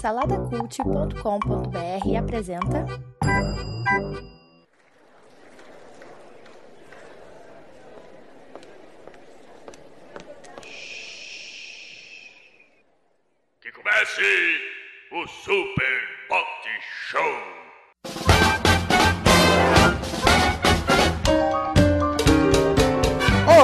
SaladaCult.com.br apresenta... Que comece o Super Pocket Show!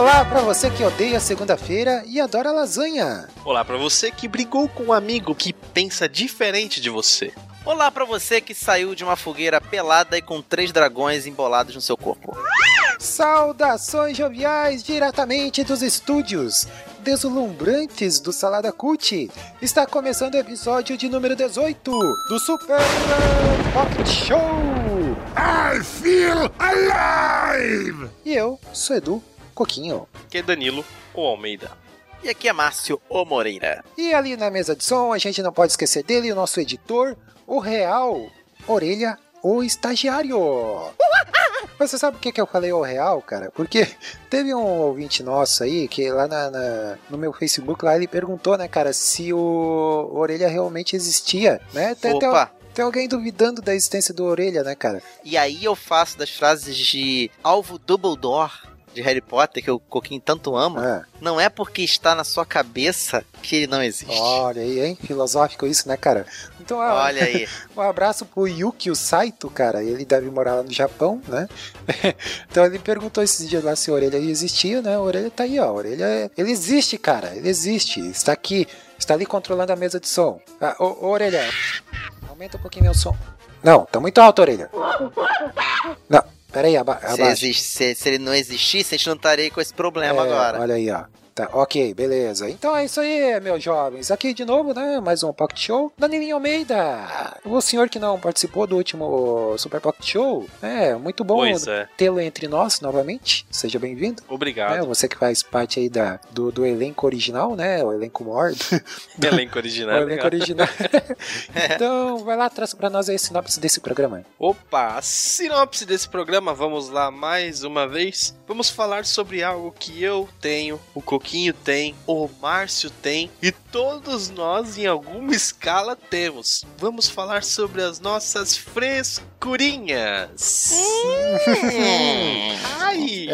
Olá pra você que odeia segunda-feira e adora lasanha. Olá pra você que brigou com um amigo que pensa diferente de você. Olá pra você que saiu de uma fogueira pelada e com 3 dragões embolados no seu corpo. Saudações joviais diretamente dos estúdios deslumbrantes do Salada Cut. Está começando o episódio de número 18 do Super Pocket Show. I feel alive! E eu sou Edu Coquinho. Que é Danilo Almeida. E aqui é Márcio Moreira. E ali na mesa de som, a gente não pode esquecer dele, o nosso editor, o real Orelha, o estagiário. Mas você sabe por que eu falei o real, cara? Porque teve um ouvinte nosso aí, que lá no meu Facebook, lá ele perguntou, né, cara, se o Orelha realmente existia, né? Opa! Tem alguém duvidando da existência do Orelha, né, cara? E aí eu faço das frases de Alvo Dumbledore de Harry Potter, que o Coquinho tanto ama, Não é porque está na sua cabeça que ele não existe. Olha aí, hein? Filosófico isso, né, cara? Então, olha aí. Um abraço pro Yukio Saito, cara. Ele deve morar lá no Japão, né? Então ele perguntou esses dias lá se a Orelha existia, né? A Orelha tá aí, ó. A Orelha, ele existe, cara. Ele existe. Está aqui. Está ali controlando a mesa de som. Ah, Orelha, aumenta um pouquinho meu som. Não, tá muito alto, Orelha. Não. Peraí, abaixa. Se ele não existisse, a gente não estaria com esse problema agora. Olha aí, ó. Tá, ok, beleza. Então é isso aí, meus jovens. Aqui de novo, né? Mais um Pocket Show. Danilo Almeida, o senhor que não participou do último Super Pocket Show. É, muito bom tê-lo entre nós novamente. Seja bem-vindo. Obrigado. Você que faz parte aí do elenco original, né? O elenco morto. Elenco original. O elenco original. Então, vai lá, traz pra nós aí a sinopse desse programa. Opa, a sinopse desse programa, vamos lá mais uma vez. Vamos falar sobre algo que eu tenho, o Cookie tem, o Márcio tem e todos nós em alguma escala temos. Vamos falar sobre as nossas frescurinhas. Ai.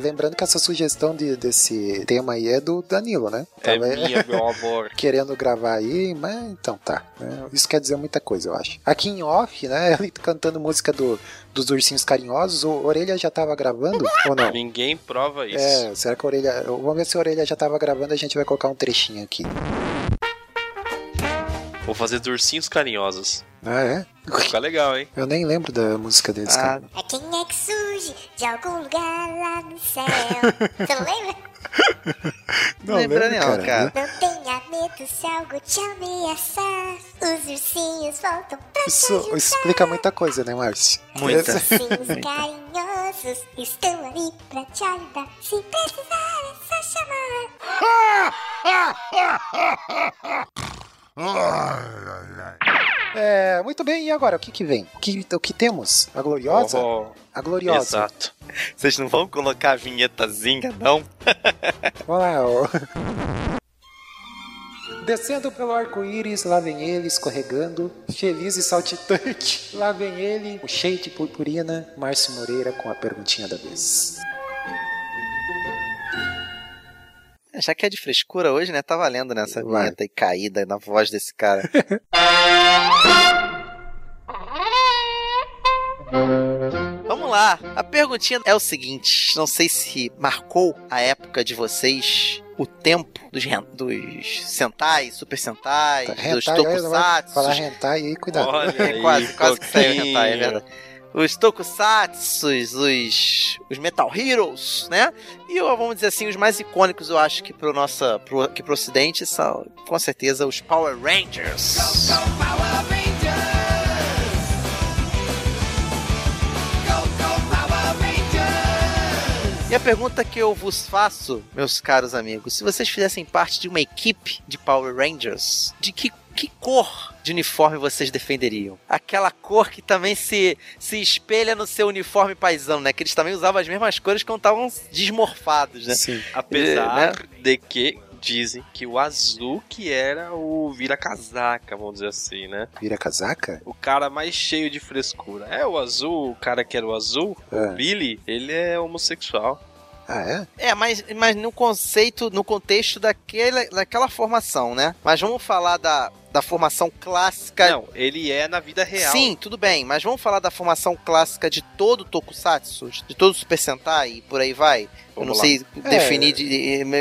Lembrando que essa sugestão desse tema aí é do Danilo, né? Tava minha, meu amor. Querendo gravar aí, mas então tá. Isso quer dizer muita coisa, eu acho. Aqui em off, né? Ele cantando música dos Ursinhos Carinhosos, o Orelha já tava gravando ou não? Ninguém prova isso. Será que a Orelha... Vamos ver se a Orelha já tava gravando, a gente vai colocar um trechinho aqui. Vou fazer dos Ursinhos Carinhosos. Ah, é? Fica legal, hein? Eu nem lembro da música deles, cara. É quem é que surge de algum lugar lá no céu. Você não lembra? Não lembra não, cara. Não tenha medo se algo te ameaçar. Os ursinhos voltam pra te ajudar. Isso explica muita coisa, né, Márcio? Muita. Os ursinhos carinhosos estão ali pra te ajudar. Se precisar, é só chamar. Muito bem, e agora? O que vem? O que temos? A gloriosa? A gloriosa. Exato. Vocês não vão colocar a vinhetazinha, não? Vamos lá, Descendo pelo arco-íris, lá vem ele escorregando, feliz e saltitante. Lá vem ele, o cheio de purpurina, Márcio Moreira com a perguntinha da vez. Já que é de frescura hoje, né? Tá valendo nessa vinheta e caída na voz desse cara. Vamos lá. A perguntinha é o seguinte. Não sei se marcou a época de vocês... O tempo dos Sentai, Super Sentai, dos Tokusatsu. Falar Hentai aí, cuidado. Olha aí, quase que saiu Hentai, é verdade. Os Tokusatsu, os Metal Heroes, né? E vamos dizer assim, os mais icônicos, eu acho que pro ocidente são, com certeza, os Power Rangers. Go, go, Power Rangers! E a pergunta que eu vos faço, meus caros amigos, se vocês fizessem parte de uma equipe de Power Rangers, de que cor de uniforme vocês defenderiam? Aquela cor que também se espelha no seu uniforme paisano, né? Que eles também usavam as mesmas cores quando estavam desmorfados, né? Sim. Apesar de que... dizem que o azul que era o vira-casaca, vamos dizer assim, né? Vira-casaca? O cara mais cheio de frescura. É, o azul, o cara que era o azul, o Billy, ele é homossexual. Ah, é? É, mas no conceito, no contexto daquela formação, né? Mas vamos falar da formação clássica... Não, ele é na vida real. Sim, tudo bem, mas vamos falar da formação clássica de todo Tokusatsu, de todo Super Sentai e por aí vai? Vamos eu não lá. Sei definir,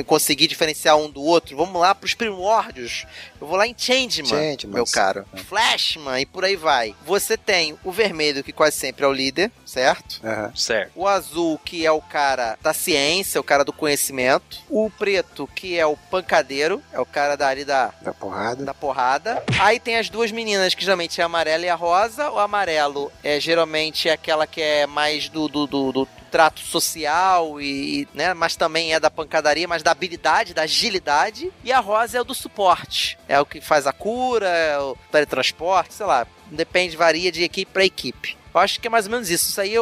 conseguir diferenciar um do outro. Vamos lá pros primórdios. Eu vou lá em Changeman, meu caro. É. Flashman e por aí vai. Você tem o vermelho, que quase sempre é o líder, certo? Uhum. Certo. O azul, que é o cara da ciência, o cara do conhecimento. O preto, que é o pancadeiro, é o cara da porrada. Da porrada. Aí tem as duas meninas, que geralmente é a amarela e a rosa. O amarelo é geralmente aquela que é mais do trato social e, né, mas também é da pancadaria, mas da habilidade, da agilidade. E a rosa é o do suporte. É o que faz a cura, é o teletransporte, sei lá. Depende, varia de equipe para equipe. Eu acho que é mais ou menos isso. Isso aí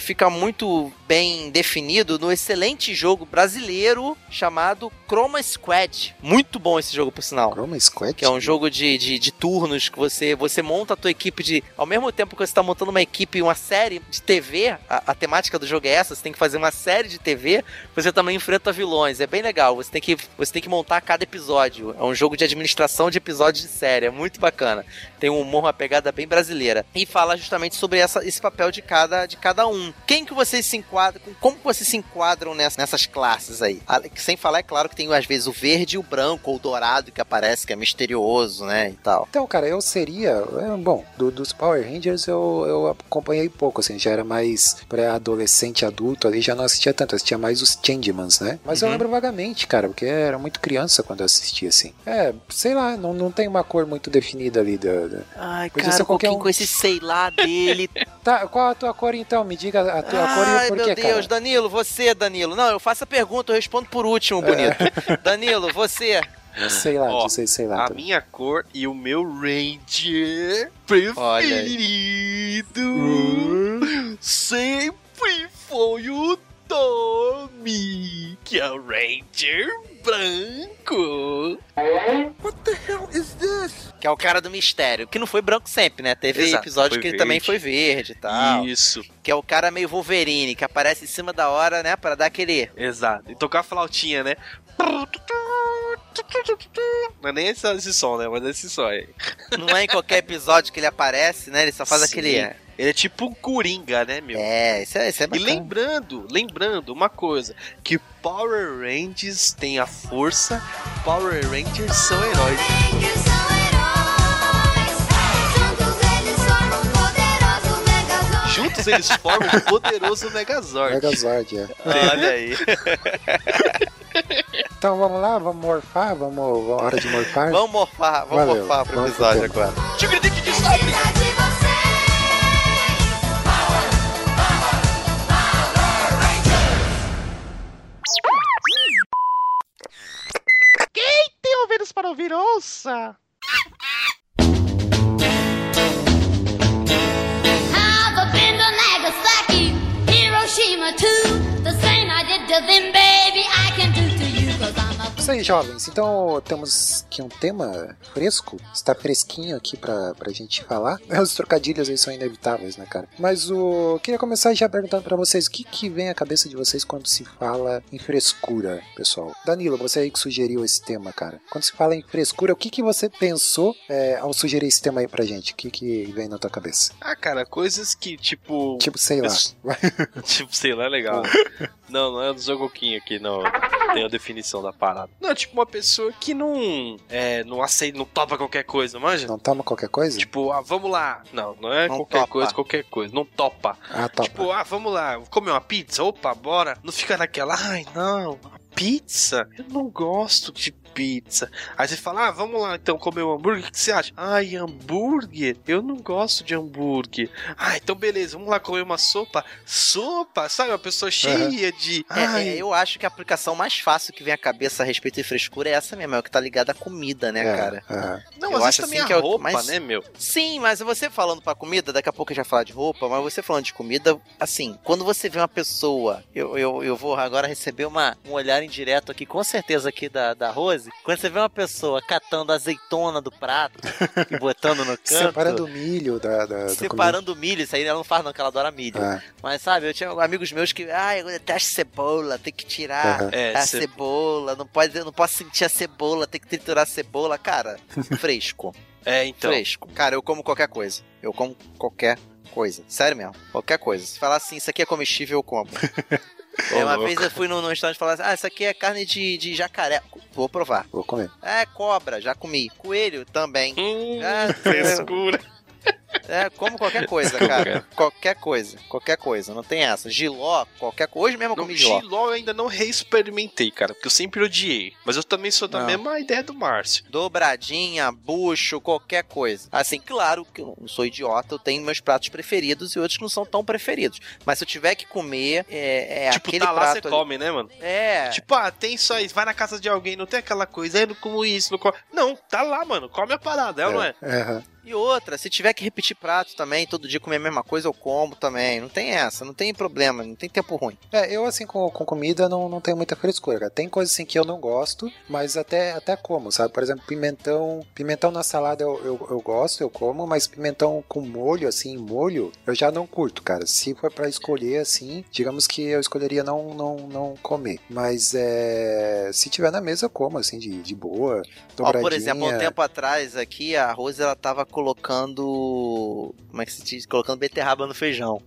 fica muito bem definido no excelente jogo brasileiro chamado Chroma Squad. Muito bom esse jogo, por sinal. Chroma Squad? Que é um jogo de turnos que você monta a tua equipe de... Ao mesmo tempo que você tá montando uma equipe, uma série de TV, a temática do jogo é essa, você tem que fazer uma série de TV, você também enfrenta vilões. É bem legal. Você tem que montar cada episódio. É um jogo de administração de episódios de série. É muito bacana. Tem um humor, uma pegada bem brasileira. E fala justamente sobre esse papel de cada um. Quem que vocês se enquadram, como vocês se enquadram nessas classes aí? Sem falar, é claro que tem às vezes o verde e o branco, ou o dourado, que aparece, que é misterioso, né, e tal. Então, cara, eu seria, bom, dos Power Rangers eu acompanhei pouco, assim, já era mais pré-adolescente, adulto, ali já não assistia tanto, assistia mais os Changemans, né? Mas eu lembro vagamente, cara, porque era muito criança quando eu assistia, assim. É, sei lá, não tem uma cor muito definida ali. Ai, podia cara, ser qualquer um com esse sei lá dele. Tá, qual a tua cor então? Me diga a tua cor e o porquê, cara. Ai, meu Deus, cara? Danilo. Não, eu faço a pergunta, eu respondo por último, bonito. Danilo, você... Sei lá, sei lá. A minha cor e o meu Ranger preferido sempre foi o Tommy, que é o Ranger branco. What the hell is this? Que é o cara do mistério, que não foi branco sempre, né? Teve episódios que ele também foi verde e tal. Isso. Que é o cara meio Wolverine, que aparece em cima da hora, né? Pra dar aquele... Exato. E tocar a flautinha, né? Não é nem esse som, né? Mas é esse som aí. Não é em qualquer episódio que ele aparece, né? Ele só faz aquele... Ele é tipo um coringa, né, meu? É, isso é bacana. E lembrando uma coisa, que Power Rangers tem a força, Power Rangers são heróis. Juntos eles formam o poderoso Megazord. Megazord, é. Olha aí. Então vamos lá, vamos morfar, hora de morfar. Vamos morfar pro episódio agora. Quem tem ouvidos para ouvir, ouça! I've been to Nagasaki, Hiroshima too. The same I did to them, baby, I can do to you. Isso aí, jovens. Então, temos aqui um tema fresco. Está fresquinho aqui pra gente falar. Os trocadilhos aí são inevitáveis, né, cara? Mas eu queria começar já perguntando pra vocês, o que vem à cabeça de vocês quando se fala em frescura, pessoal? Danilo, você aí que sugeriu esse tema, cara. Quando se fala em frescura, o que você pensou ao sugerir esse tema aí pra gente? O que vem na tua cabeça? Ah, cara, coisas que, tipo... Tipo, sei lá. Tipo, sei lá, legal. Não é do Zogoquinho aqui, não. Tem a definição da parada. Não, tipo uma pessoa que não aceita, não topa qualquer coisa, manja? Não toma qualquer coisa? Tipo, vamos lá. Não é não qualquer topa. coisa. Não topa. Ah, topa. Tipo, vamos lá, comer uma pizza, opa, bora. Não fica naquela, ai, não, pizza? Eu não gosto de pizza. Aí você fala, vamos lá então comer um hambúrguer, o que você acha? Ai, hambúrguer? Eu não gosto de hambúrguer. Ah, então beleza, vamos lá comer uma sopa. Sopa? Sabe, uma pessoa cheia de... Ai. Eu acho que a aplicação mais fácil que vem à cabeça a respeito de frescura é essa mesmo, é o que tá ligado à comida, né, cara? É. Não, eu acho também assim a roupa, mas... né, meu? Sim, mas você falando pra comida, daqui a pouco eu já falar de roupa, mas você falando de comida, assim, quando você vê uma pessoa, eu vou agora receber um olhar indireto aqui, com certeza aqui da Rose, quando você vê uma pessoa catando azeitona do prato e botando no canto... Separando o milho da separando o milho, isso aí ela não faz não, que ela adora milho. É. Mas, sabe, eu tinha amigos meus que, eu detesto cebola, tem que tirar cebola, não posso sentir a cebola, tem que triturar a cebola, cara, fresco. É, então. Fresco. Cara, eu como qualquer coisa. Sério mesmo. Qualquer coisa. Se falar assim, isso aqui é comestível, eu como. Uma vez eu fui num restaurante e falei assim, isso aqui é carne de jacaré. Vou provar. Vou comer. Cobra, já comi. Coelho também. Frescura. Como qualquer coisa, cara. Qualquer coisa. Não tem essa. Giló, qualquer coisa. Hoje mesmo eu comi giló. Giló eu ainda não reexperimentei, cara, porque eu sempre odiei. Mas eu também sou da mesma ideia do Márcio. Dobradinha, bucho, qualquer coisa. Assim, claro que eu não sou idiota, eu tenho meus pratos preferidos e outros que não são tão preferidos. Mas se eu tiver que comer, aquele prato... Tipo, tá lá, você come, né, mano? É. Tipo, tem isso aí, vai na casa de alguém, não tem aquela coisa, eu não como isso, não como... Não, tá lá, mano, come a parada, não é? E outra, se tiver que repetir prato também, todo dia comer a mesma coisa, eu como também. Não tem essa, não tem problema, não tem tempo ruim. Eu assim, com comida, não tenho muita frescura, cara. Tem coisas assim que eu não gosto, mas até como, sabe? Por exemplo, pimentão na salada eu gosto, eu como, mas pimentão com molho, assim, eu já não curto, cara. Se for pra escolher, assim, digamos que eu escolheria não comer. Mas se tiver na mesa, eu como, assim, de boa, dobradinha. Por exemplo, um tempo atrás aqui, a Rose, ela tava colocando... Como é que se diz? Colocando beterraba no feijão.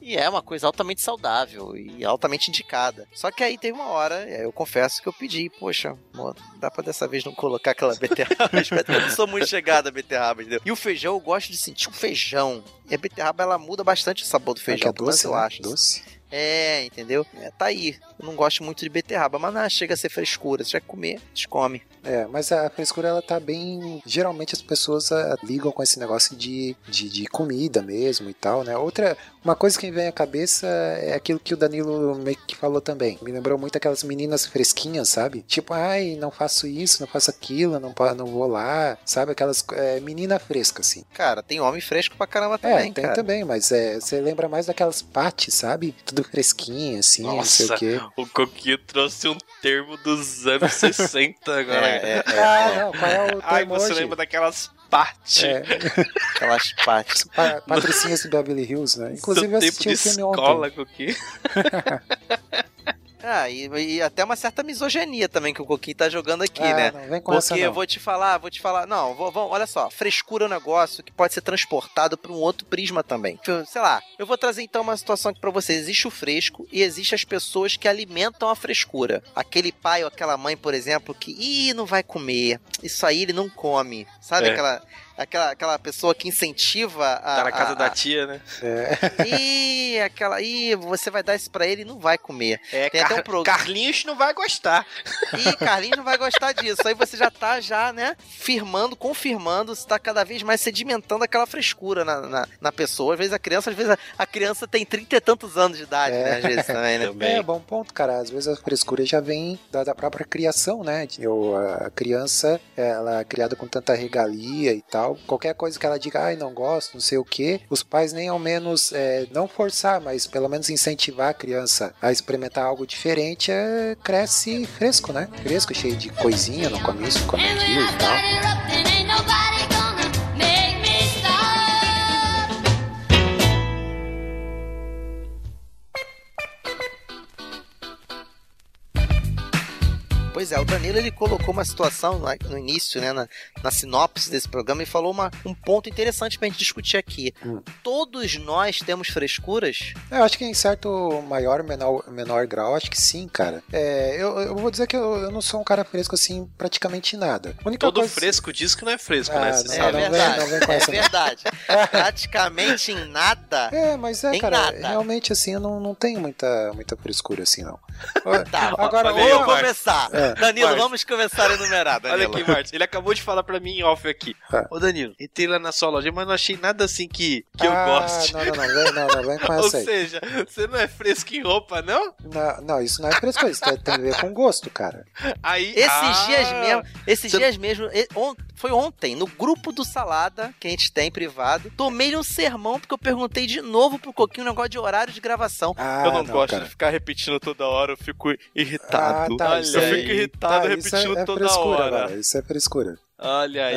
E é uma coisa altamente saudável e altamente indicada. Só que aí teve uma hora, eu confesso que eu pedi, poxa, amor, dá pra dessa vez não colocar aquela beterraba? Eu não sou muito chegada a beterraba, entendeu? E o feijão, eu gosto de sentir o feijão. E a beterraba, ela muda bastante o sabor do feijão. É que é doce, eu acho. Doce. Entendeu? Tá aí. Eu não gosto muito de beterraba, mas não chega a ser frescura. Se já comer, te come. Mas a frescura, ela tá bem... Geralmente as pessoas ligam com esse negócio de comida mesmo e tal, né? Uma coisa que me vem à cabeça é aquilo que o Danilo meio que falou também. Me lembrou muito aquelas meninas fresquinhas, sabe? Tipo, não faço isso, não faço aquilo, não vou lá, sabe? Aquelas menina fresca, assim. Cara, tem homem fresco pra caramba também, tem cara. Também, mas você lembra mais daquelas pates, sabe? Tudo fresquinho, assim, nossa, não sei o quê. O Coquinho trouxe um termo dos anos 60 agora. Não, qual é o termo você hoje? Lembra daquelas pates. Aquelas pates. Patricinhas do Beverly Hills, né? Inclusive eu assisti o filme ontem. Coquinho. E até uma certa misoginia também que o Coquinho tá jogando aqui, né? Não vem com porque essa não. Eu vou te falar... Não, olha só, frescura é um negócio que pode ser transportado para um outro prisma também. Sei lá, eu vou trazer então uma situação aqui pra vocês. Existe o fresco e existe as pessoas que alimentam a frescura. Aquele pai ou aquela mãe, por exemplo, que... não vai comer. Isso aí ele não come. Sabe aquela pessoa que incentiva a... Tá na casa da tia, né? Você vai dar isso pra ele e não vai comer. Tem até um programa. Carlinhos não vai gostar. Carlinhos não vai gostar disso. Aí você já tá, né, confirmando, você tá cada vez mais sedimentando aquela frescura na pessoa. Às vezes a criança tem 30 e tantos anos de idade, né? Às vezes também, né? Bom ponto, cara. Às vezes a frescura já vem da própria criação, né? A criança, ela é criada com tanta regalia e tal. Qualquer coisa que ela diga, não gosto, não sei o quê, os pais nem ao menos não forçar, mas pelo menos incentivar a criança a experimentar algo diferente, cresce fresco, né? Fresco, cheio de coisinha, não come isso, não come aquilo e tal. Pois é, o Danilo, ele colocou uma situação no início, né, na sinopse desse programa, e falou um ponto interessante pra gente discutir aqui. Todos nós temos frescuras? Eu acho que em certo maior, menor grau, acho que sim, cara. Eu vou dizer que eu não sou um cara fresco, assim, praticamente nada. Todo fresco diz que não é fresco, né? Não vem com essa, verdade. Praticamente em nada. Cara, realmente, assim, eu não tenho muita frescura, assim, não. Tá, agora vamos começar. Danilo, Márcio, vamos começar a enumerar, Danilo. Olha aqui, Márcio, ele acabou de falar pra mim em off aqui. Ô, Danilo, entrei lá na sua loja, mas não achei nada assim que eu goste. Não, vem com essa aí. Ou seja, você não é fresco em roupa, não? Não, isso não é fresco, isso tem a ver com gosto, cara. Esses dias mesmo, Foi ontem, no grupo do Salada, que a gente tem privado, tomei um sermão porque eu perguntei de novo pro Coquinho um negócio de horário de gravação. Ah, eu não gosto, cara, de ficar repetindo toda hora, eu fico irritado. Ah, tá, olha, eu fico irritado, tá, repetindo isso toda frescura, hora. Cara, isso é frescura. Olha aí.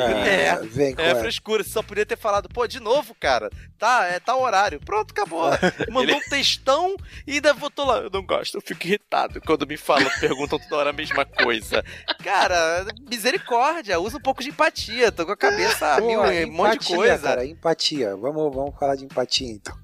É frescura. Você só podia ter falado, pô, de novo, cara. Tá, é tal horário. Pronto, acabou. Mandou um textão e ainda botou lá. Eu não gosto, eu fico irritado quando me falam, perguntam toda hora a mesma coisa. Cara, misericórdia. Usa um pouco de empatia. Tô com a cabeça um monte de coisa. Cara, empatia. Vamos falar de empatia, então.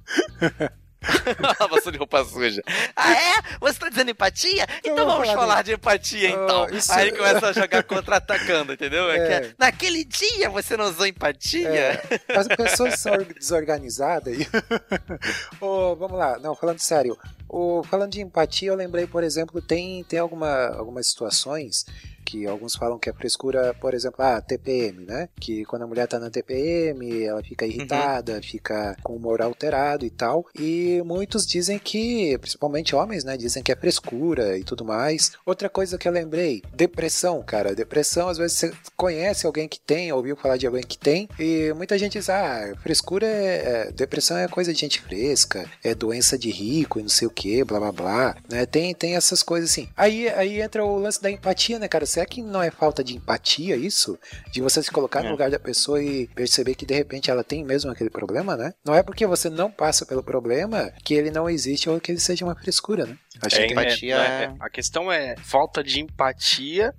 Lavação de roupa suja. Ah, é? Você tá dizendo empatia? Então vamos falar de empatia, então. Aí ele começa a jogar contra-atacando, entendeu? É. Naquele dia você não usou empatia? É. As pessoas são desorganizadas. Vamos lá. Não, falando sério. Falando de empatia, eu lembrei, por exemplo, tem algumas situações que alguns falam que é frescura, por exemplo, TPM, né? Que quando a mulher tá na TPM, ela fica irritada, fica com o humor alterado e tal. E muitos dizem que, principalmente homens, né? Dizem que é frescura e tudo mais. Outra coisa que eu lembrei, depressão, cara. Depressão, às vezes você conhece alguém que tem, ouviu falar de alguém que tem, e muita gente diz, frescura depressão é coisa de gente fresca, é doença de rico e não sei o que, blá, blá, blá, né? Tem essas coisas assim. Aí entra o lance da empatia, né, cara? Será que não é falta de empatia isso? De você se colocar no lugar da pessoa e perceber que de repente ela tem mesmo aquele problema, né? Não é porque você não passa pelo problema que ele não existe ou que ele seja uma frescura, né? A questão é falta de empatia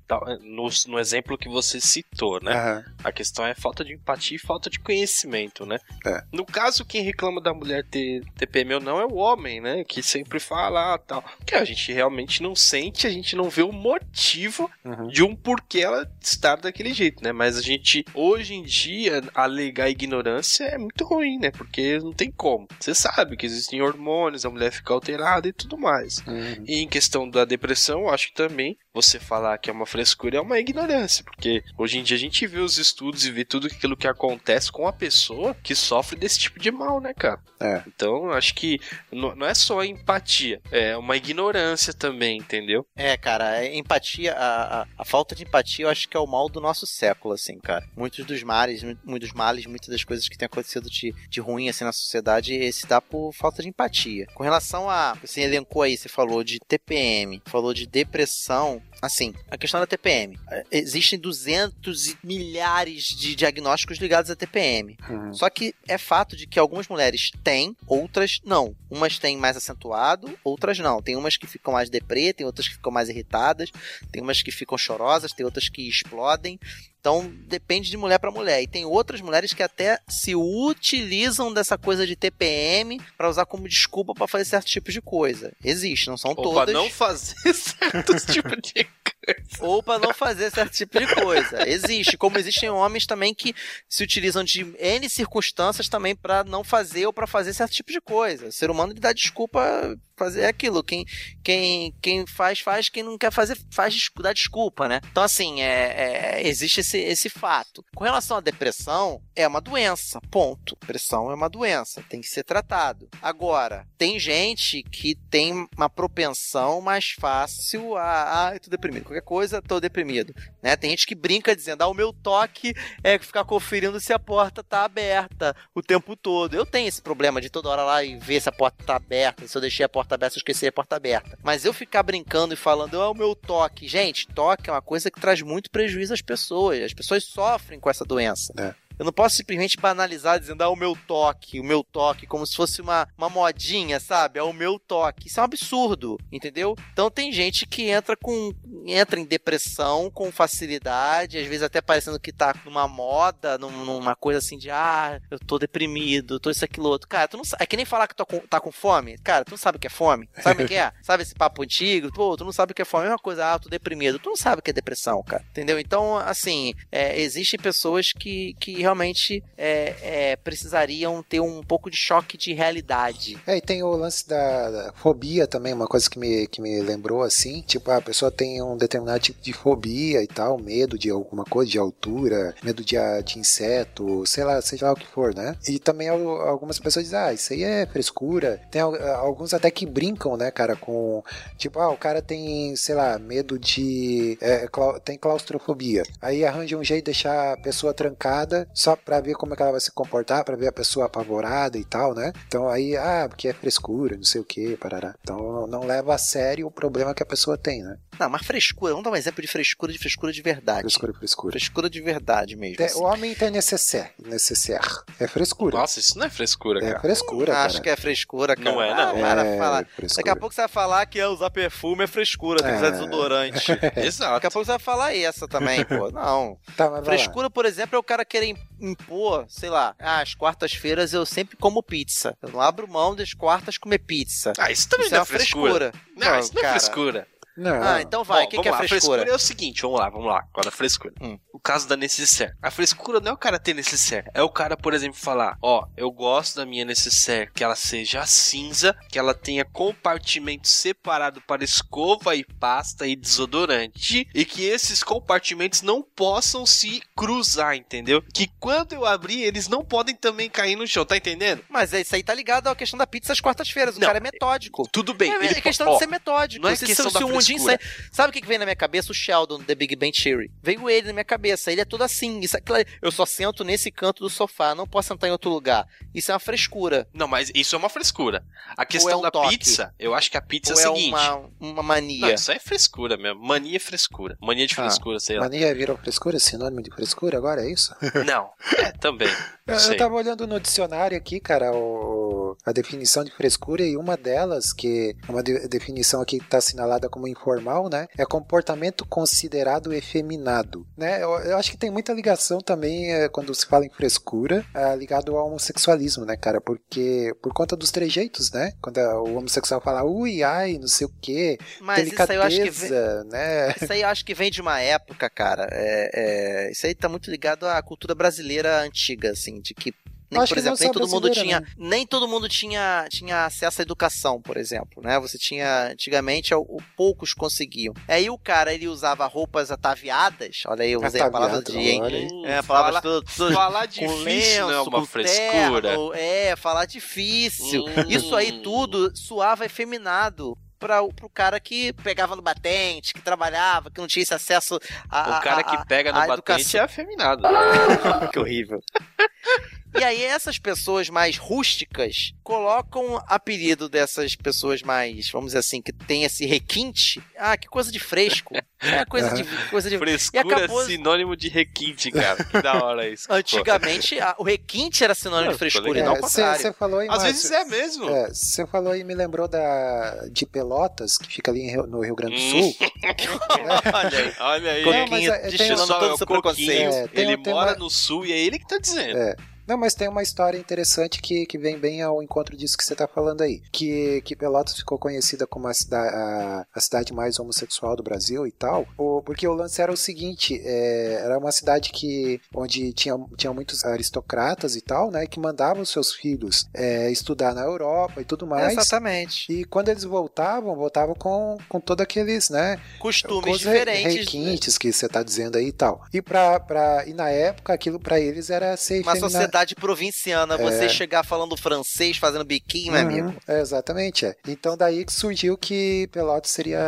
no exemplo que você citou, né? Uhum. A questão é falta de empatia e falta de conhecimento, né? É. No caso, quem reclama da mulher ter TPM ou não é o homem, né? Que sempre fala tal. Que a gente realmente não sente, a gente não vê o motivo de porquê ela estar daquele jeito, né? Mas a gente, hoje em dia, alegar ignorância é muito ruim, né? Porque não tem como. Você sabe que existem hormônios, a mulher fica alterada e tudo mais. E em questão da depressão, eu acho que também você falar que é uma frescura é uma ignorância, porque hoje em dia a gente vê os estudos e vê tudo aquilo que acontece com a pessoa que sofre desse tipo de mal, né, cara? É. Então, eu acho que não é só a empatia, é uma ignorância também, entendeu? É, cara, a empatia, a falta de empatia eu acho que é o mal do nosso século, assim, cara. Muitos dos males, muitas das coisas que tem acontecido de ruim, assim, na sociedade se dá por falta de empatia. Com relação a, você elencou aí, você falou de TPM, falou de depressão. Assim, a questão da TPM. Existem 200 milhares de diagnósticos ligados à TPM. Só que é fato de que algumas mulheres têm, outras não. Umas têm mais acentuado, outras não. Tem umas que ficam mais deprê, tem outras que ficam mais irritadas, tem umas que ficam chorosas, tem outras que explodem. Então, depende de mulher pra mulher. E tem outras mulheres que até se utilizam dessa coisa de TPM pra usar como desculpa pra fazer certos tipos de coisa. Existe, não são todas. Pra não fazer certos tipos de ou pra não fazer certo tipo de coisa. Existe, como existem homens também que se utilizam de N circunstâncias também pra não fazer ou pra fazer certo tipo de coisa. O ser humano lhe dá desculpa fazer aquilo. Quem faz, quem não quer fazer, dá desculpa, né? Então, assim, existe esse fato. Com relação à depressão, é uma doença, ponto. Depressão é uma doença, tem que ser tratado. Agora, tem gente que tem uma propensão mais fácil a eu tô deprimido, qualquer coisa, tô deprimido, né? Tem gente que brinca dizendo, o meu toque é ficar conferindo se a porta tá aberta o tempo todo. Eu tenho esse problema de toda hora lá e ver se a porta tá aberta, se eu deixei a porta aberta, se eu esqueci a porta aberta. Mas eu ficar brincando e falando, o meu toque. Gente, toque é uma coisa que traz muito prejuízo às pessoas. As pessoas sofrem com essa doença. Eu não posso simplesmente banalizar dizendo, o meu toque, como se fosse uma modinha, sabe? O meu toque. Isso é um absurdo, entendeu? Então tem gente que entra em depressão com facilidade, às vezes até parecendo que tá numa moda, numa coisa assim de, eu tô deprimido, eu tô isso, aquilo, outro. Cara, tu não sabe, é que nem falar que tá com fome. Cara, tu não sabe o que é fome? Sabe o que é? Sabe esse papo antigo? Pô, tu não sabe o que é fome. É uma coisa, eu tô deprimido. Tu não sabe o que é depressão, cara. Entendeu? Então, assim, existem pessoas que realmente precisariam ter um pouco de choque de realidade. É, e tem o lance da fobia também, uma coisa que me lembrou, assim, tipo, a pessoa tem um determinado tipo de fobia e tal, medo de alguma coisa, de altura, medo de inseto, sei lá, seja lá o que for, né? E também algumas pessoas dizem, isso aí é frescura. Tem alguns até que brincam, né, cara, com, tipo, o cara tem, sei lá, medo de... tem claustrofobia. Aí arranja um jeito de deixar a pessoa trancada só pra ver como é que ela vai se comportar, pra ver a pessoa apavorada e tal, né? Então aí, porque é frescura, não sei o que, parará. Então não leva a sério o problema que a pessoa tem, né? Não, mas frescura, vamos dar um exemplo de frescura de verdade. Frescura. Frescura de verdade mesmo. O homem tem necessaire. É frescura. Nossa, isso não é frescura, cara. É frescura, cara. Acho que é frescura, cara. Não é, não. Para falar. Daqui a pouco você vai falar que usar perfume é frescura, tem que usar desodorante. Exato. Daqui a pouco você vai falar essa também, pô. Não. Tá, mas frescura, por exemplo, é o cara querer impor, sei lá, às quartas-feiras eu sempre como pizza. Eu não abro mão das quartas comer pizza. Isso também não é frescura. Não, isso não é frescura. Não. Então vai, o que é frescura? A frescura é o seguinte, vamos lá, agora a frescura. O caso da necessaire. A frescura não é o cara ter necessaire, é o cara, por exemplo, falar, eu gosto da minha necessaire que ela seja cinza, que ela tenha compartimento separado para escova e pasta e desodorante, e que esses compartimentos não possam se cruzar, entendeu? Que quando eu abrir, eles não podem também cair no chão, tá entendendo? Mas isso aí tá ligado à questão da pizza às quartas-feiras, o cara é metódico. Tudo bem. É questão de ser metódico. Não é questão da frescura. Sabe o que vem na minha cabeça? O Sheldon, The Big Bang Theory. Veio ele na minha cabeça. Ele é todo assim. Isso, eu só sento nesse canto do sofá. Não posso sentar em outro lugar. Isso é uma frescura. Não, mas isso é uma frescura. A questão da toque. Pizza, eu acho que a pizza é o seguinte. Uma mania. Não, isso é frescura mesmo. Mania é frescura. Mania de frescura, sei lá. Mania virou frescura? Sinônimo de frescura agora, é isso? Não. Também. Eu tava olhando no dicionário aqui, cara, a definição de frescura, e uma delas, que é uma definição aqui que tá assinalada como informal, né? É comportamento considerado efeminado, né? Eu acho que tem muita ligação também, quando se fala em frescura, ligado ao homossexualismo, né, cara? Porque por conta dos trejeitos, né? Quando o homossexual fala, ui, ai, não sei o quê, mas delicadeza, isso aí eu acho que vem, né? Isso aí eu acho que vem de uma época, cara. Isso aí tá muito ligado à cultura brasileira antiga, assim, de que nem todo mundo tinha acesso à educação, por exemplo, né? Você tinha, antigamente, poucos conseguiam. Aí o cara, ele usava roupas ataviadas, olha aí, eu usei a palavra palavras todas. Falar difícil lenço, não é uma frescura. Terno, falar difícil. Isso aí tudo suava efeminado. Pro cara que pegava no batente, que trabalhava, que não tinha esse acesso a... O cara que pega no batente é afeminado. Que horrível. E aí essas pessoas mais rústicas colocam o apelido dessas pessoas mais, vamos dizer assim, que tem esse requinte. Que coisa de fresco. Coisa de frescura. E acabou... sinônimo de requinte, cara. Que da hora isso. Antigamente, o requinte era sinônimo de frescura, e não o contrário. Cê falou aí, Márcio, às vezes é mesmo. Você falou aí, me lembrou de Pelotas, que fica ali no Rio Grande do Sul. Olha aí. Todo o seu preconceito. Ele mora no Sul e é ele que tá dizendo. Não, mas tem uma história interessante que vem bem ao encontro disso que você tá falando aí. Que Pelotas ficou conhecida como a cidade mais homossexual do Brasil e tal. Porque o lance era o seguinte, era uma cidade onde tinha muitos aristocratas e tal, né? Que mandavam seus filhos estudar na Europa e tudo mais. Exatamente. E quando eles voltavam com todos aqueles, né? Costumes diferentes. Requintes que você tá dizendo aí e tal. E, e na época, aquilo pra eles era ser efeminado. Provinciana, você chegar falando francês, fazendo biquinho, meu amigo. Exatamente, Então daí que surgiu que Pelotas seria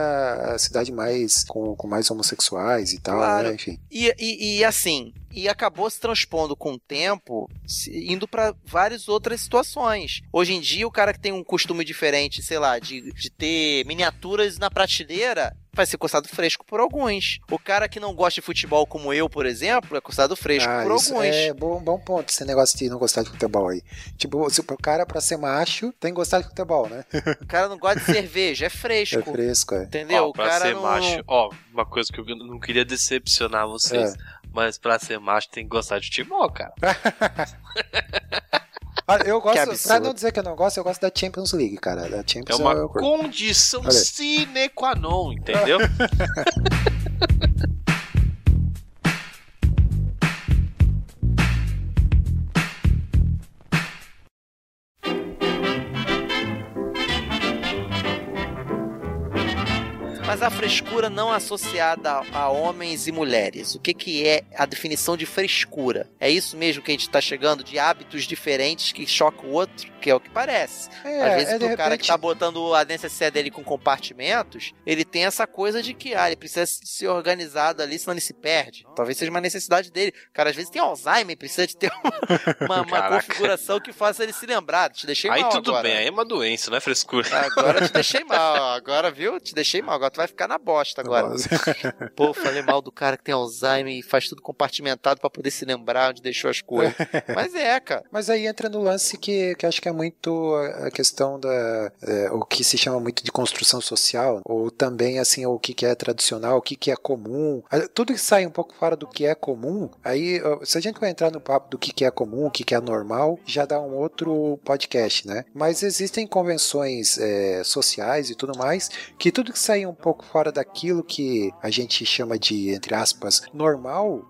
a cidade mais com mais homossexuais e tal, claro. Né? Enfim. E assim... E acabou se transpondo com o tempo, indo pra várias outras situações. Hoje em dia, o cara que tem um costume diferente, sei lá, de ter miniaturas na prateleira, vai ser considerado fresco por alguns. O cara que não gosta de futebol, como eu, por exemplo, é considerado fresco por alguns. É bom ponto esse negócio de não gostar de futebol aí. Tipo, se o cara, pra ser macho, tem que gostar de futebol, né? O cara não gosta de cerveja, é fresco. É fresco, entendeu? O cara pra ser macho, uma coisa que eu não queria decepcionar vocês. Mas pra ser macho tem que gostar de futebol, cara. Eu gosto, pra não dizer que eu não gosto, eu gosto da Champions League, cara. Da Champions é uma condição sine qua non, entendeu? Mas a frescura não associada a homens e mulheres. O que, que é a definição de frescura? É isso mesmo que a gente tá chegando? De hábitos diferentes que chocam o outro? Que é o que parece. É, às vezes o cara que tá botando a necessidade dele com compartimentos, ele tem essa coisa de que ele precisa ser organizado ali, senão ele se perde. Talvez seja uma necessidade dele. O cara às vezes tem Alzheimer, precisa de ter uma configuração que faça ele se lembrar. Te deixei mal agora. Aí tudo bem, aí é uma doença, não é frescura. Agora te deixei mal. Agora, viu? Te deixei mal. Agora tu vai ficar na bosta agora. Nossa. Pô, falei mal do cara que tem Alzheimer e faz tudo compartimentado pra poder se lembrar onde deixou as coisas. Mas é, cara. Mas aí entra no lance que acho que é muito a questão da... o que se chama muito de construção social, ou também, assim, o que é tradicional, o que é comum. Tudo que sai um pouco fora do que é comum, aí, se a gente vai entrar no papo do que é comum, o que é normal, já dá um outro podcast, né? Mas existem convenções sociais e tudo mais, que tudo que sair um pouco fora daquilo que a gente chama de, entre aspas, normal,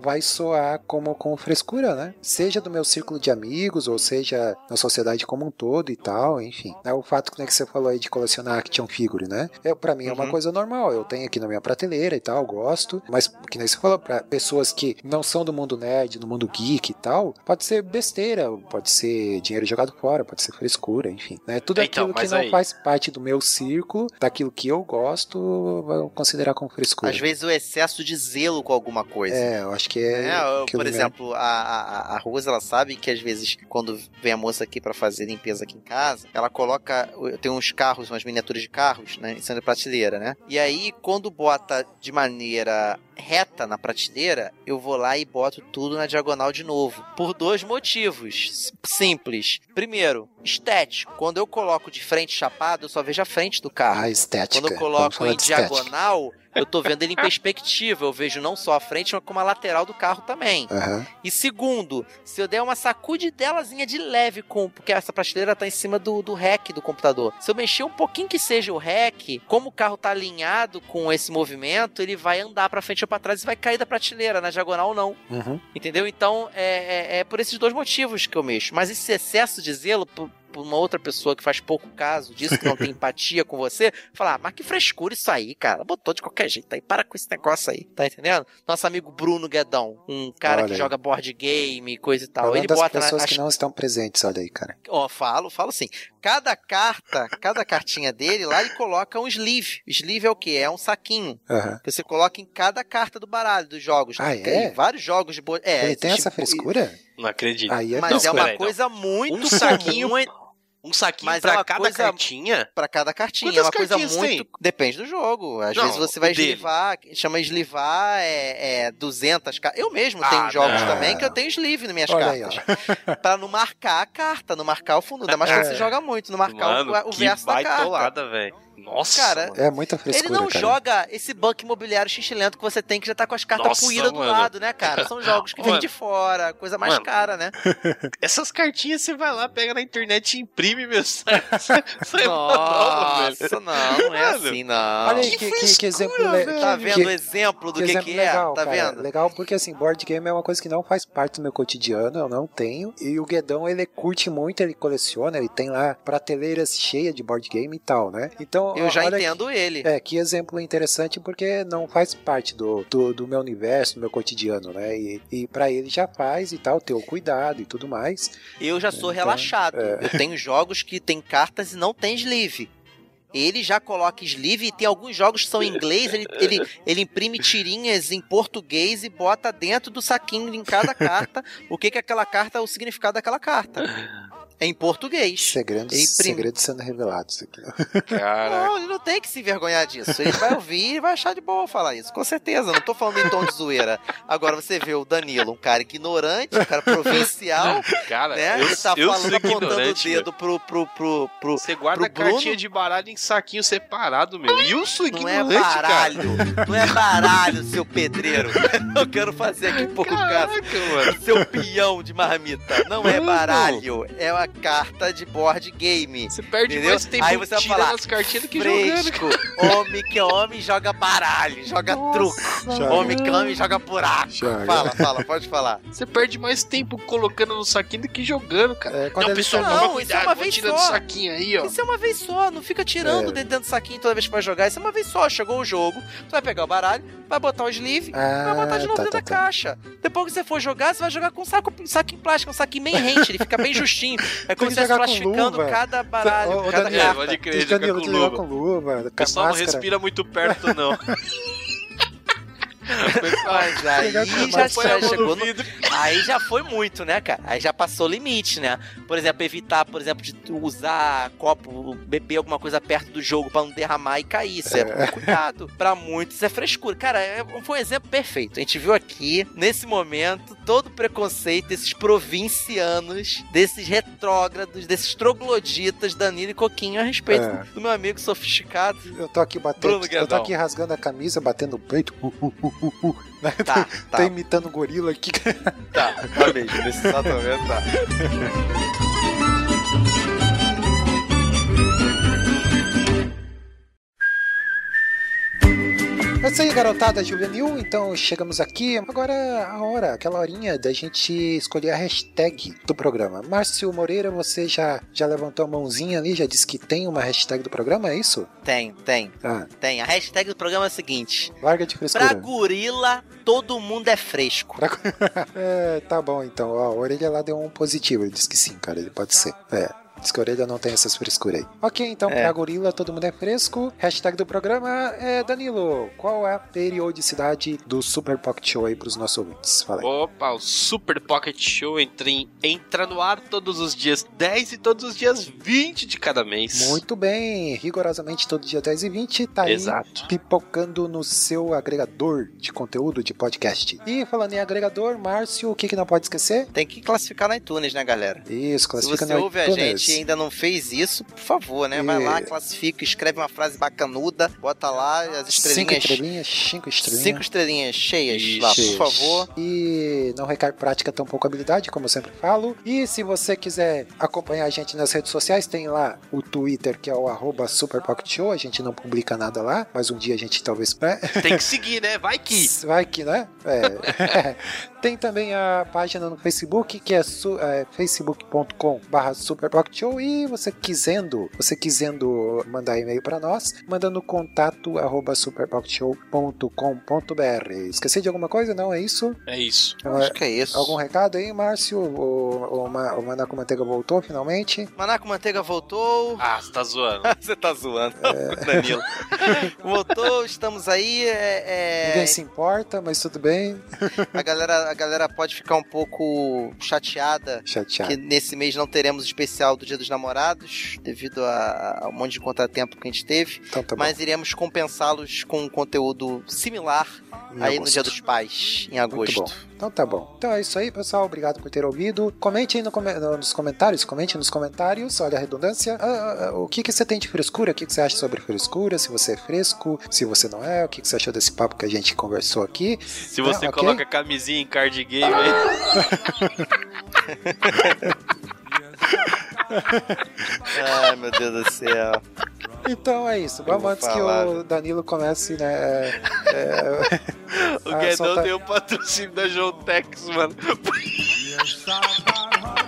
vai soar como frescura, né? Seja do meu círculo de amigos, ou seja na sociedade como um todo e tal, enfim. O fato que você falou aí de colecionar action figure, né? Pra mim é uma coisa normal, eu tenho aqui na minha prateleira e tal, gosto, mas que nem você falou, pra pessoas que não são do mundo nerd, do mundo geek e tal, pode ser besteira, pode ser dinheiro jogado fora, pode ser frescura, enfim, né? Tudo aquilo que não faz parte do meu círculo, daquilo que eu gosto, vou considerar como frescura. Às vezes o excesso de zelo com alguma coisa. Eu acho que é... por exemplo, a Rosa, ela sabe que às vezes, quando vem a moça aqui pra fazer limpeza aqui em casa, ela coloca... Eu tenho uns carros, umas miniaturas de carros, né? Em cima da prateleira, né? E aí, quando bota de maneira reta na prateleira, eu vou lá e boto tudo na diagonal de novo. Por dois motivos simples. Primeiro, estético. Quando eu coloco de frente chapado, eu só vejo a frente do carro. Ah, estética. Quando eu coloco em diagonal... eu tô vendo ele em perspectiva, eu vejo não só a frente, mas como a lateral do carro também. Uhum. E segundo, se eu der uma sacudidelazinha de leve, porque essa prateleira tá em cima do rack do computador. Se eu mexer um pouquinho que seja o rack, como o carro tá alinhado com esse movimento, ele vai andar pra frente ou pra trás e vai cair da prateleira, na diagonal ou não. Uhum. Entendeu? Então, é por esses dois motivos que eu mexo. Mas esse excesso de zelo... uma outra pessoa que faz pouco caso disso, que não tem empatia com você, falar, mas que frescura isso aí, cara, botou de qualquer jeito aí, para com esse negócio aí, tá entendendo? Nosso amigo Bruno Guedão, um cara que joga board game, coisa e tal, ele bota... pessoas que não estão presentes, olha aí, cara. Ó, falo sim. Cada carta, cada cartinha dele, lá ele coloca um sleeve. Sleeve é o quê? É um saquinho. Uhum. Que você coloca em cada carta do baralho, dos jogos. Ah, tem vários jogos de board... ele tem essa frescura? Não acredito. Mas é uma coisa muito... saquinho... um saquinho mas pra cada cartinha? Pra cada cartinha. Quantas cartinhas coisa muito... tem? Depende do jogo. Às vezes você vai eslivar, chama eslivar 200 cartas. Eu mesmo tenho jogos também que eu tenho sleeve nas minhas cartas. Aí, pra não marcar a carta, não marcar o fundo. Ainda mais quando você joga muito, não marcar o verso da carta. Baitolada, velho. Nossa, cara, é muita frescura, ele não joga esse banco imobiliário xixilento que você tem que já tá com as cartas puídas do lado, né, cara? São jogos que vêm de fora, coisa mais cara, né? Essas cartinhas você vai lá, pega na internet e imprime, meu. Nossa, não é assim, não. Olha aí, que exemplo legal. Tá vendo o exemplo do que é? Tá vendo? Legal, porque assim, board game é uma coisa que não faz parte do meu cotidiano, eu não tenho. E o Guedão, ele curte muito, ele coleciona, ele tem lá prateleiras cheias de board game e tal, né? Então, eu já entendo ele. Que exemplo interessante, porque não faz parte do meu universo, do meu cotidiano, né? E pra ele já faz e tal, ter o cuidado e tudo mais. Eu já sou relaxado. Eu tenho jogos que tem cartas e não tem sleeve. Ele já coloca sleeve e tem alguns jogos que são em inglês, ele imprime tirinhas em português e bota dentro do saquinho em cada carta o que é aquela carta, o significado daquela carta. Em português. Segredos sendo revelados aqui. Caraca. Não, ele não tem que se envergonhar disso. Ele vai ouvir e vai achar de boa falar isso. Com certeza, não tô falando em tom de zoeira. Agora você vê o Danilo, um cara ignorante, um cara provincial. Cara, né? Ele tá falando, apontando o dedo pro você guarda pro cartinha de baralho em saquinho separado, meu. E eu sou ignorante, não é baralho, cara. Não é baralho, seu pedreiro. Eu quero fazer aqui um pouco caso. Seu peão de marmita. Não é baralho. É uma uma carta de board game. Você perde, entendeu? Mais tempo aí você vai falar, as cartinhas que fresco, jogando. Homem que homem joga baralho, joga truco. Homem que homem joga buraco. Joga. Fala, pode falar. Você perde mais tempo colocando no saquinho do que jogando, cara. Não, pessoal, toma cuidado, vou tirando o saquinho aí, ó. Isso é uma vez só, não fica tirando dentro do saquinho toda vez que vai jogar. Isso é uma vez só, chegou o jogo, tu vai pegar o baralho, vai botar o sleeve, vai botar de novo dentro da caixa. Depois que você for jogar, você vai jogar com um saco em plástico, um saquinho bem rente, ele fica bem justinho. É como se estivesse plastificando cada baralho, cada carta. Pode crer, joga com luva. O pessoal não respira muito perto, não. Mas aí já chegou no... Aí já foi muito, né, cara? Aí já passou o limite, né? Por exemplo, evitar, por exemplo, de usar copo, beber alguma coisa perto do jogo pra não derramar e cair. Isso é cuidado. Pra muitos é frescura. Cara, foi um exemplo perfeito. A gente viu aqui, nesse momento, todo o preconceito desses provincianos, desses retrógrados, desses trogloditas, Danilo e Coquinho, a respeito do meu amigo sofisticado. Eu tô aqui batendo, eu tô aqui rasgando a camisa, batendo o peito. Tá imitando o gorila aqui. Tá mesmo, nesse exato momento, tá. É isso aí, garotada juvenil. Então chegamos aqui. Agora a hora, aquela horinha da gente escolher a hashtag do programa. Márcio Moreira, você já levantou a mãozinha ali, já disse que tem uma hashtag do programa, é isso? Tem. Ah. Tem. A hashtag do programa é a seguinte. Larga de frescura. Pra gorila, todo mundo é fresco. Tá bom, então. Ó, a orelha lá deu um positivo. Ele disse que sim, cara. Ele pode ser. Diz que a orelha não tem essas frescuras aí. Ok, então pra gorila todo mundo é fresco. Hashtag do programa é Danilo. Qual é a periodicidade do Super Pocket Show aí pros nossos ouvintes? Fala aí. Opa, o Super Pocket Show entra no ar todos os dias 10 e todos os dias 20 de cada mês. Muito bem, rigorosamente todo dia 10 e 20. Tá aí. Exato. Pipocando no seu agregador de conteúdo de podcast. E falando em agregador, Márcio, o que não pode esquecer? Tem que classificar na iTunes, né, galera? Isso, classifica na iTunes. Se você ouve a gente ainda não fez isso, por favor, né? Vai lá, classifica, escreve uma frase bacanuda, bota lá as estrelinhas. 5 estrelinhas. 5 estrelinhas cheias lá, por favor. E não requer prática tão pouco habilidade, como eu sempre falo. E se você quiser acompanhar a gente nas redes sociais, tem lá o Twitter, que é o @SuperPocketShow. A gente não publica nada lá, mas um dia a gente talvez... Tem que seguir, né? Vai que, né? Tem também a página no Facebook, que é facebook.com/SuperPocketShow. E você quisendo mandar e-mail para nós, manda no contato@superpocketshow.com.br. Esqueci de alguma coisa? Não, é isso? É isso. Acho que é isso. Algum recado aí, Márcio? O Maná com Manteiga voltou, finalmente? Maná com Manteiga voltou. Ah, você tá zoando. Você tá zoando, Danilo. Voltou, estamos aí. Ninguém se importa, mas tudo bem. A galera pode ficar um pouco chateada que nesse mês não teremos especial do Dia dos Namorados, devido a um monte de contratempo que a gente teve, então, tá, mas iremos compensá-los com um conteúdo similar aí no Dia dos Pais, em agosto. Muito bom. Então tá bom. Então é isso aí, pessoal. Obrigado por ter ouvido. Comente aí nos comentários, olha a redundância, o que você tem de frescura, o que você acha sobre frescura, se você é fresco, se você não é, o que você achou desse papo que a gente conversou aqui. Se você coloca camisinha em card game aí. Ai, meu Deus do céu. Então é isso. Vamos antes que o Danilo comece, né? O Guedão deu o patrocínio da Jontex, mano.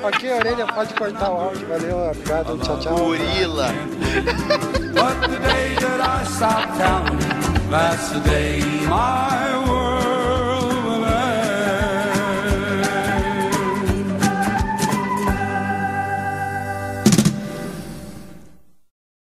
Ok, orelha, pode cortar o áudio. Valeu, obrigado, tchau, tchau. Gorila.